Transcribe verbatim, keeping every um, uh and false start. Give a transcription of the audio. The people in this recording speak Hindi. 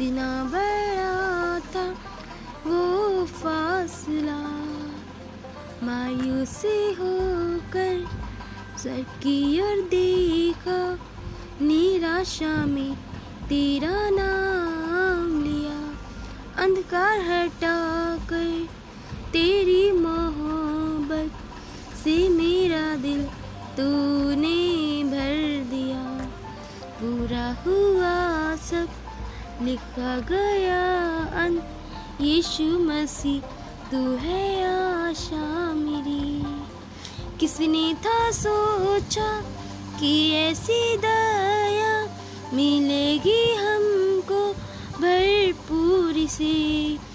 कितना बड़ा था वो फासला, मायूसी होकर सर की ओर देखा, निराशा में तेरा नाम लिया, अंधकार हटाकर तेरी मोहब्बत से मेरा दिल तूने भर दिया। पूरा हुआ सब, लिखा गया अंत, यीशु मसीह तू है आशा मेरी। किसने था सोचा कि ऐसी दया मिलेगी हमको भरपूरी से।